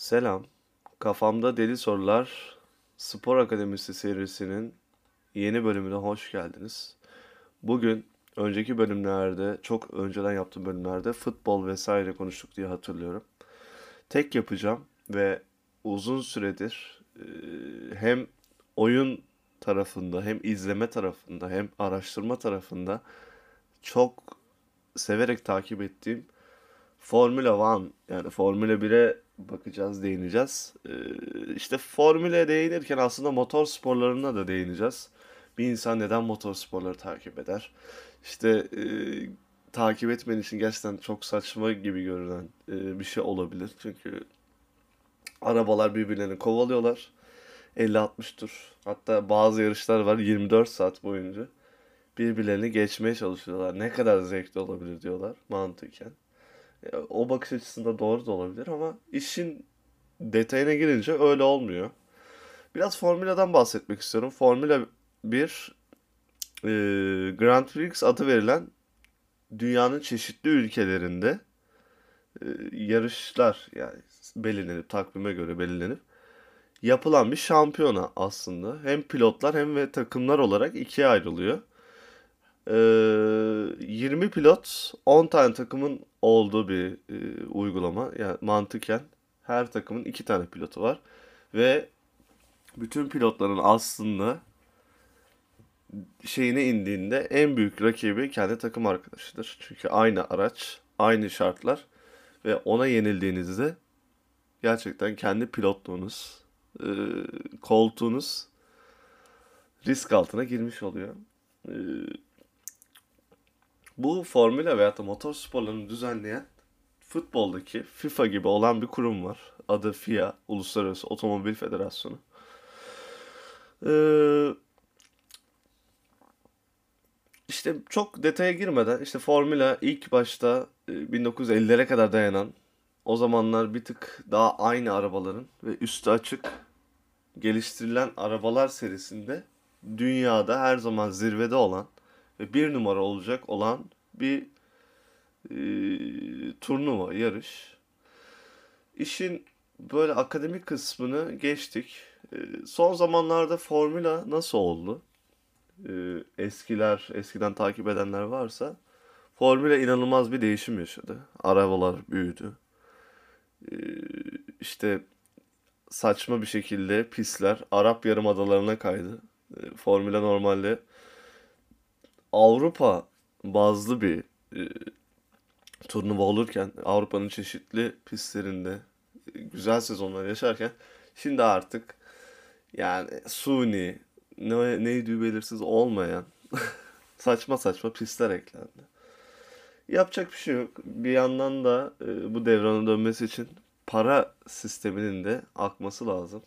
Selam. Kafamda Deli Sorular Spor Akademisi serisinin yeni bölümüne hoş geldiniz. Bugün önceki bölümlerde, çok önceden yaptığım bölümlerde futbol vesaire konuştuk diye hatırlıyorum. Tek yapacağım ve uzun süredir hem oyun tarafında, hem izleme tarafında, hem araştırma tarafında çok severek takip ettiğim Formula One, yani Formula 1'e bakacağız, değineceğiz. İşte Formula'ya değinirken aslında motor sporlarına da değineceğiz. Bir insan neden motor sporları takip eder? İşte takip etmen için gerçekten çok saçma gibi görünen bir şey olabilir. Çünkü arabalar birbirlerini kovalıyorlar. 50-60 tur. Hatta bazı yarışlar var 24 saat boyunca. Birbirlerini geçmeye çalışıyorlar. Ne kadar zevkli olabilir diyorlar mantıken. O bakış açısında doğru da olabilir ama işin detayına girince öyle olmuyor. Biraz Formula'dan bahsetmek istiyorum. Formula 1 Grand Prix adı verilen dünyanın çeşitli ülkelerinde yarışlar, yani belirlenip, takvime göre belirlenip yapılan bir şampiyona aslında. Hem pilotlar hem de takımlar olarak ikiye ayrılıyor. 20 pilot, 10 tane takımın olduğu bir uygulama. Yani mantıken her takımın 2 tane pilotu var. Ve bütün pilotların aslında şeyine indiğinde en büyük rakibi kendi takım arkadaşıdır. Çünkü aynı araç, aynı şartlar ve ona yenildiğinizde gerçekten kendi pilotluğunuz, koltuğunuz risk altına girmiş oluyor. Bu Formula veyahut da motor sporlarını düzenleyen futboldaki FIFA gibi olan bir kurum var. Adı FIA, Uluslararası Otomobil Federasyonu. İşte çok detaya girmeden, işte Formula ilk başta 1950'lere kadar dayanan, o zamanlar bir tık daha aynı arabaların ve üstü açık geliştirilen arabalar serisinde dünyada her zaman zirvede olan ve bir numara olacak olan bir turnuva, yarış. İşin böyle akademik kısmını geçtik. Son zamanlarda Formula nasıl oldu? Eskiden takip edenler varsa, Formula inanılmaz bir değişim yaşadı. Arabalar büyüdü. İşte saçma bir şekilde pistler Arap Yarımadalarına kaydı. Formula normalde Avrupa bazlı bir turnuva olurken, Avrupa'nın çeşitli pistlerinde güzel sezonlar yaşarken, şimdi artık yani suni, neydi belirsiz olmayan saçma saçma pistler eklendi. Yapacak bir şey yok. Bir yandan da bu devranın dönmesi için para sisteminin de akması lazım.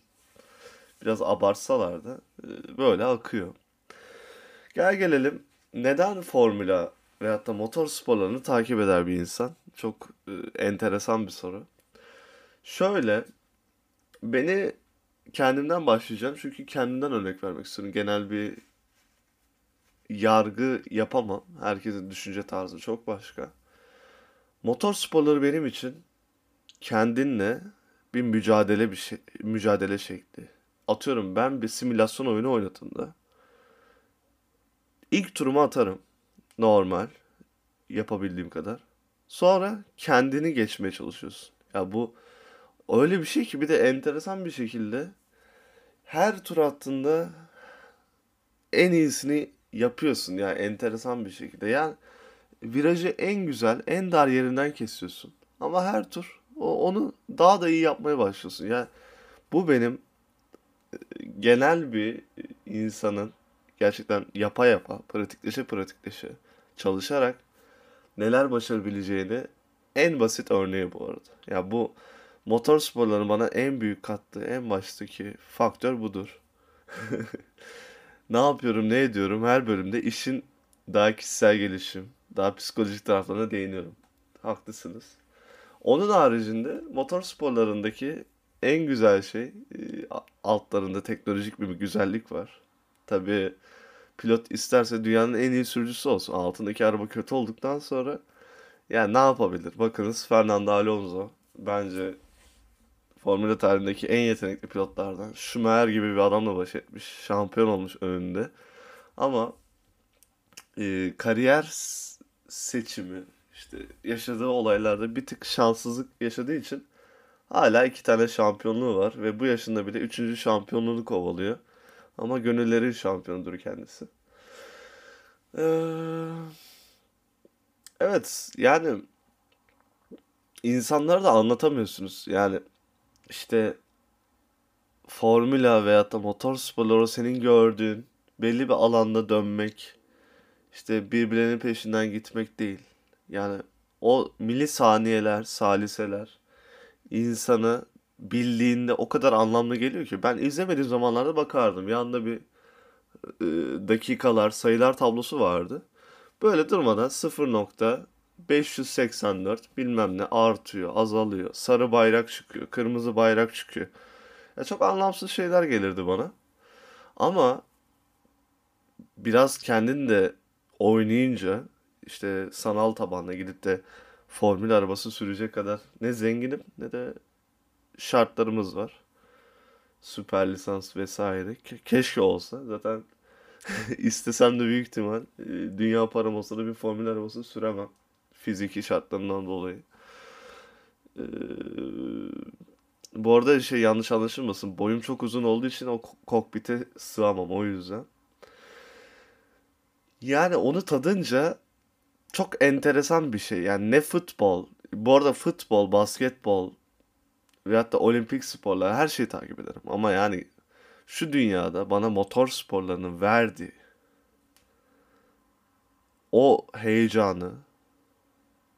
Biraz abartsalar da böyle akıyor. Gel gelelim. Neden Formula veyahut da motor sporlarını takip eder bir insan? Çok enteresan bir soru. Şöyle, beni kendimden başlayacağım. Çünkü kendimden örnek vermek istiyorum. Genel bir yargı yapamam. Herkesin düşünce tarzı çok başka. Motor sporları benim için kendinle bir mücadele, mücadele şekli. Atıyorum, ben bir simülasyon oyunu oynadığımda İlk turumu atarım. Normal. Yapabildiğim kadar. Sonra kendini geçmeye çalışıyorsun. Ya bu öyle bir şey ki, bir de enteresan bir şekilde her tur attığında en iyisini yapıyorsun. Yani enteresan bir şekilde. Yani virajı en güzel, en dar yerinden kesiyorsun. Ama her tur onu daha da iyi yapmaya başlıyorsun. Yani bu benim genel bir insanın gerçekten yapa, pratikleşe, çalışarak neler başarabileceğini en basit örneği bu arada. Ya bu motor sporlarının bana en büyük kattığı, en baştaki faktör budur. Ne yapıyorum, ne ediyorum, her bölümde işin daha kişisel gelişim, daha psikolojik taraflarına değiniyorum. Haklısınız. Onun haricinde motor sporlarındaki en güzel şey, altlarında teknolojik bir güzellik var. Tabii pilot isterse dünyanın en iyi sürücüsü olsun. Altındaki araba kötü olduktan sonra yani ne yapabilir? Bakınız Fernando Alonso. Bence Formula tarihindeki en yetenekli pilotlardan Schumacher gibi bir adamla baş etmiş. Şampiyon olmuş önünde. Ama kariyer seçimi, işte yaşadığı olaylarda bir tık şanssızlık yaşadığı için hala 2 tane şampiyonluğu var ve bu yaşında bile 3. şampiyonluğunu kovalıyor. Ama gönüllerin şampiyonudur kendisi. Evet, yani insanlara da anlatamıyorsunuz. Yani işte formula veyahut da motor sporları senin gördüğün belli bir alanda dönmek, işte birbirlerinin peşinden gitmek değil. Yani o milisaniyeler, saliseler insanı bildiğinde o kadar anlamlı geliyor ki. Ben izlemediğim zamanlarda bakardım. Yanında bir dakikalar, sayılar tablosu vardı. Böyle durmadan 0.584 bilmem ne artıyor, azalıyor. Sarı bayrak çıkıyor, kırmızı bayrak çıkıyor. Ya çok anlamsız şeyler gelirdi bana. Ama biraz kendin de oynayınca, işte sanal tabanla gidip de formül arabası sürecek kadar ne zenginim ne de şartlarımız var. Süper lisans vesaire. Keşke olsa. Zaten istesem de büyük ihtimal dünya param olsa da bir formül arabası süremem. Fiziki şartlarından dolayı. Bu arada şey, yanlış anlaşılmasın. Boyum çok uzun olduğu için o kokpite sığamam, o yüzden. Yani onu tadınca çok enteresan bir şey. Yani ne futbol. Bu arada futbol, basketbol veyahut da olimpik sporlar, her şeyi takip ederim. Ama yani şu dünyada bana motor sporlarının verdiği o heyecanı,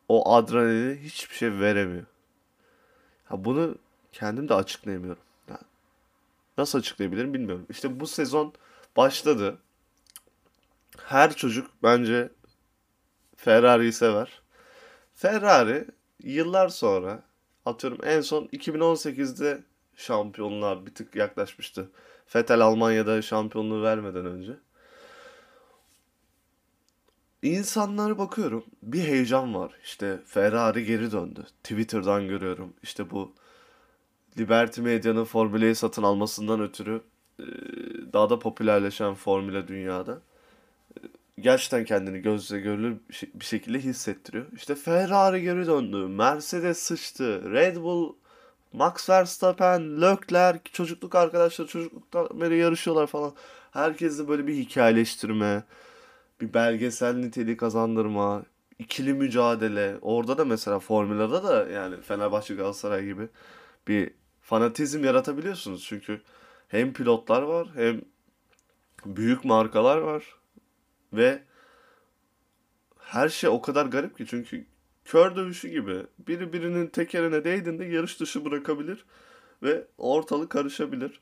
o adrenalini hiçbir şey veremiyor. Ya bunu kendim de açıklayamıyorum. Yani nasıl açıklayabilirim bilmiyorum. İşte bu sezon başladı. Her çocuk bence Ferrari'yi sever. Ferrari yıllar sonra, atıyorum en son 2018'de şampiyonluğa bir tık yaklaşmıştı. Vettel Almanya'da şampiyonluğu vermeden önce. İnsanlara bakıyorum, bir heyecan var. İşte Ferrari geri döndü. Twitter'dan görüyorum. İşte bu Liberty Media'nın Formula'yı satın almasından ötürü daha da popülerleşen formüle dünyada gerçekten kendini gözle görülür bir şekilde hissettiriyor. İşte Ferrari geri döndü, Mercedes sıçtı, Red Bull, Max Verstappen, Leclerc, çocukluk arkadaşları, çocukluktan beri yarışıyorlar falan. Herkesle böyle bir hikayeleştirme, bir belgesel niteliği kazandırma, ikili mücadele. Orada da mesela formülada da yani Fenerbahçe, Galatasaray gibi bir fanatizm yaratabiliyorsunuz. Çünkü hem pilotlar var, hem büyük markalar var. Ve her şey o kadar garip ki, çünkü kör dövüşü gibi biri birinin tekerine değdiğinde yarış dışı bırakabilir ve ortalık karışabilir.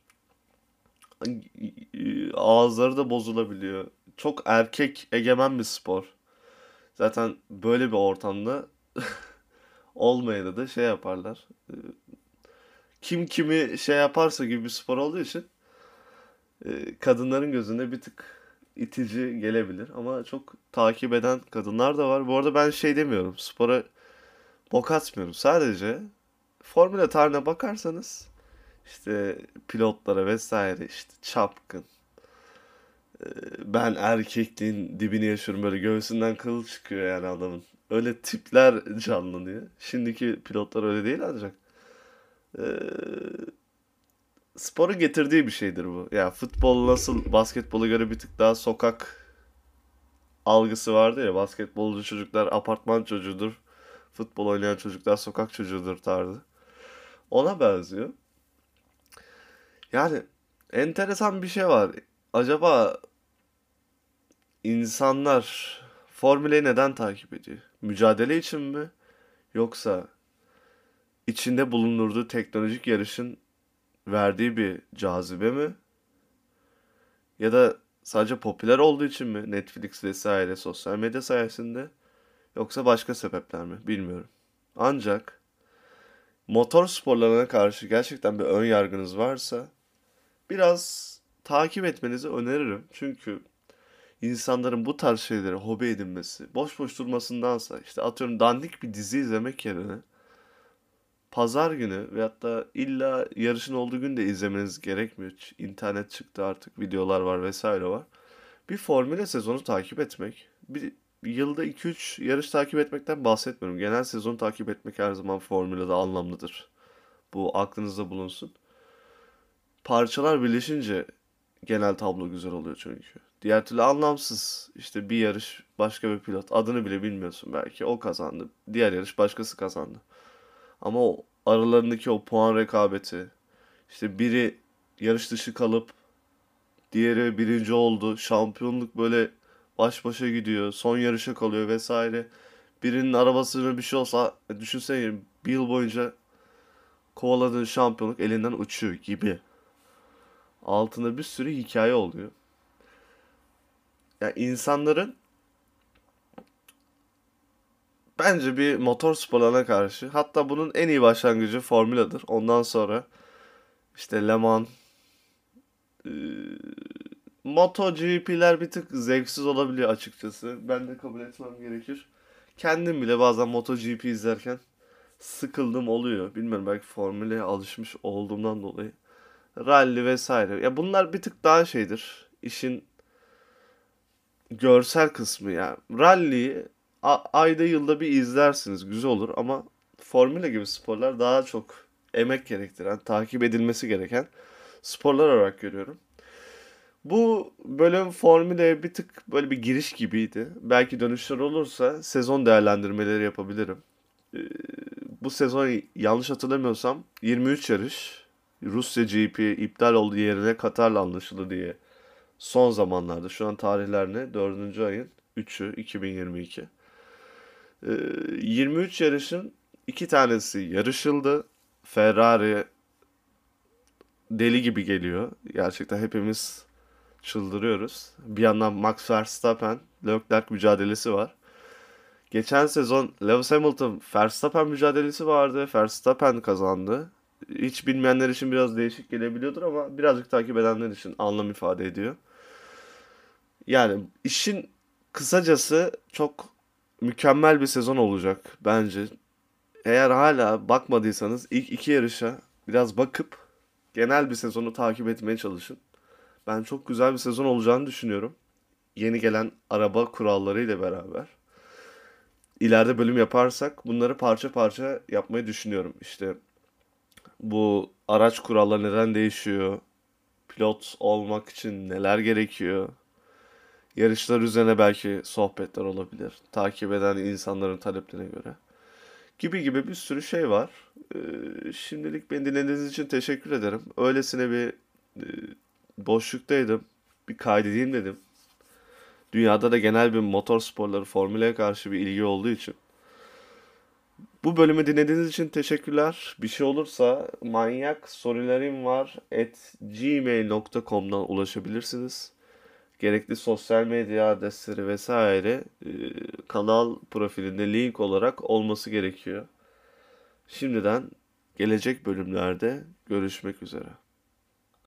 Ağızları da bozulabiliyor. Çok erkek egemen bir spor. Zaten böyle bir ortamda olmayana da şey yaparlar. Kim kimi şey yaparsa gibi bir spor olduğu için kadınların gözünde bir tık itici gelebilir ama çok takip eden kadınlar da var. Bu arada ben şey demiyorum, spora bok atmıyorum. Sadece formüle tarihine bakarsanız işte pilotlara vesaire, işte çapkın, ben erkekliğin dibini yaşıyorum, böyle göğsünden kıl çıkıyor yani adamın, öyle tipler canlanıyor. Şimdiki pilotlar öyle değil, ancak sporun getirdiği bir şeydir bu. Ya futbol nasıl basketbola göre bir tık daha sokak algısı vardı ya. Basketbolcu çocuklar apartman çocuğudur. Futbol oynayan çocuklar sokak çocuğudur tarzı. Ona benziyor. Yani enteresan bir şey var. Acaba insanlar formüleyi neden takip ediyor? Mücadele için mi? Yoksa içinde bulundurduğu teknolojik yarışın verdiği bir cazibe mi? Ya da sadece popüler olduğu için mi? Netflix vesaire sosyal medya sayesinde. Yoksa başka sebepler mi? Bilmiyorum. Ancak motor sporlarına karşı gerçekten bir ön yargınız varsa biraz takip etmenizi öneririm. Çünkü insanların bu tarz şeyleri hobi edinmesi, boş boş durmasındansa, işte atıyorum dandik bir dizi izlemek yerine pazar günü veyahut da illa yarışın olduğu gün de izlemeniz gerekmiyor. İnternet çıktı artık, videolar var vesaire var. Bir formüle sezonu takip etmek, bir yılda 2-3 yarış takip etmekten bahsetmiyorum. Genel sezonu takip etmek her zaman formülde anlamlıdır. Bu aklınızda bulunsun. Parçalar birleşince genel tablo güzel oluyor çünkü. Diğer türlü anlamsız. İşte bir yarış başka bir pilot. Adını bile bilmiyorsun belki. O kazandı. Diğer yarış başkası kazandı. Ama o aralarındaki o puan rekabeti. İşte biri yarış dışı kalıp diğeri birinci oldu. Şampiyonluk böyle baş başa gidiyor. Son yarışa kalıyor vesaire. Birinin arabasına bir şey olsa düşünsene bir yıl boyunca kovaladığın şampiyonluk elinden uçuyor gibi. Altında bir sürü hikaye oluyor. Yani insanların bence bir motor sporlarına karşı, hatta bunun en iyi başlangıcı formüladır. Ondan sonra işte Le Mans, MotoGP'ler bir tık zevksiz olabiliyor açıkçası. Ben de kabul etmem gerekir. Kendim bile bazen MotoGP izlerken sıkıldım oluyor. Bilmiyorum, belki formüle alışmış olduğumdan dolayı. Rally vesaire. Ya bunlar bir tık daha şeydir. İşin görsel kısmı ya. Rally'yi ayda yılda bir izlersiniz. Güzel olur ama formüle gibi sporlar daha çok emek gerektiren, takip edilmesi gereken sporlar olarak görüyorum. Bu bölüm formüle bir tık böyle bir giriş gibiydi. Belki dönüşler olursa sezon değerlendirmeleri yapabilirim. Bu sezon yanlış hatırlamıyorsam 23 yarış. Rusya GP iptal olduğu yerine Katar'la anlaşıldı diye. Son zamanlarda, şu an tarihler ne? 4. ayın 3'ü 2022. 23 yarışın 2 tanesi yarışıldı. Ferrari deli gibi geliyor. Gerçekten hepimiz çıldırıyoruz. Bir yandan Max Verstappen, Leclerc mücadelesi var. Geçen sezon Lewis Hamilton, Verstappen mücadelesi vardı. Verstappen kazandı. Hiç bilmeyenler için biraz değişik gelebiliyordur ama birazcık takip edenler için anlam ifade ediyor. Yani işin kısacası çok mükemmel bir sezon olacak bence. Eğer hala bakmadıysanız ilk iki yarışa biraz bakıp genel bir sezonu takip etmeye çalışın. Ben çok güzel bir sezon olacağını düşünüyorum. Yeni gelen araba kurallarıyla beraber. İleride bölüm yaparsak bunları parça parça yapmayı düşünüyorum. İşte bu araç kuralları neden değişiyor? Pilot olmak için neler gerekiyor? Yarışlar üzerine belki sohbetler olabilir. Takip eden insanların taleplerine göre. Gibi gibi bir sürü şey var. Şimdilik beni dinlediğiniz için teşekkür ederim. Öylesine bir boşluktaydım. Bir kaydedeyim dedim. Dünyada da genel bir motor sporları, formüleye karşı bir ilgi olduğu için. Bu bölümü dinlediğiniz için teşekkürler. Bir şey olursa manyak sorularım var @gmail.com'dan ulaşabilirsiniz. Gerekli sosyal medya adresleri vesaire kanal profilinde link olarak olması gerekiyor. Şimdiden gelecek bölümlerde görüşmek üzere.